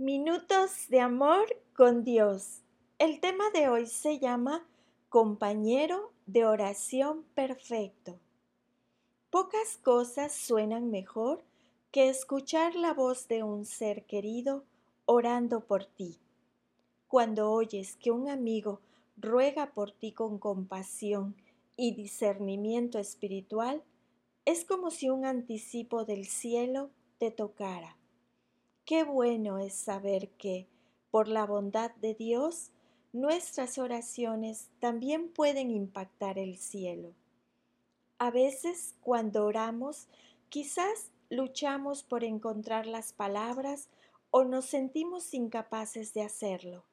Minutos de amor con Dios. El tema de hoy se llama Compañero de oración perfecto. Pocas cosas suenan mejor que escuchar la voz de un ser querido orando por ti. Cuando oyes que un amigo ruega por ti con compasión y discernimiento espiritual, es como si un anticipo del cielo te tocara. Qué bueno es saber que, por la bondad de Dios, nuestras oraciones también pueden impactar el cielo. A veces, cuando oramos, quizás luchamos por encontrar las palabras o nos sentimos incapaces de hacerlo.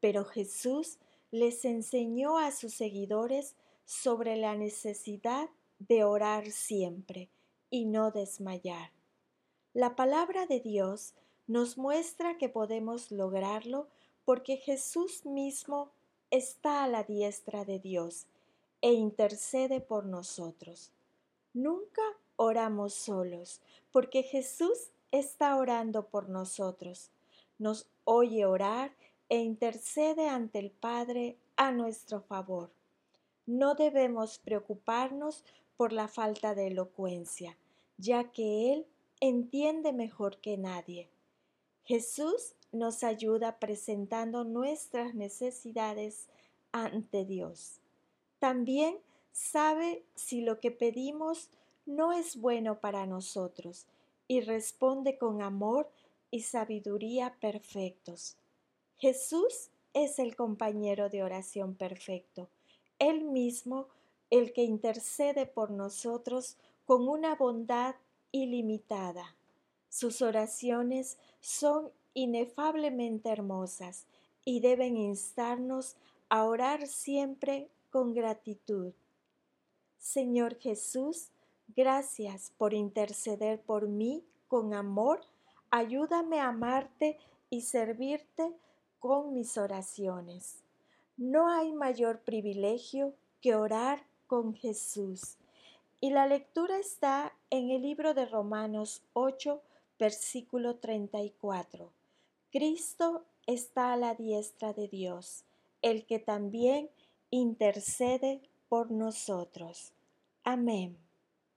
Pero Jesús les enseñó a sus seguidores sobre la necesidad de orar siempre y no desmayar. La palabra de Dios nos muestra que podemos lograrlo porque Jesús mismo está a la diestra de Dios e intercede por nosotros. Nunca oramos solos porque Jesús está orando por nosotros. Nos oye orar e intercede ante el Padre a nuestro favor. No debemos preocuparnos por la falta de elocuencia, ya que Él entiende mejor que nadie. Jesús nos ayuda presentando nuestras necesidades ante Dios. También sabe si lo que pedimos no es bueno para nosotros y responde con amor y sabiduría perfectos. Jesús es el compañero de oración perfecto, Él mismo el que intercede por nosotros con una bondad ilimitada. Sus oraciones son inefablemente hermosas y deben instarnos a orar siempre con gratitud. Señor Jesús, gracias por interceder por mí con amor. Ayúdame a amarte y servirte con mis oraciones. No hay mayor privilegio que orar con Jesús. Y la lectura está en el libro de Romanos 8, versículo 34. Cristo está a la diestra de Dios, el que también intercede por nosotros. Amén.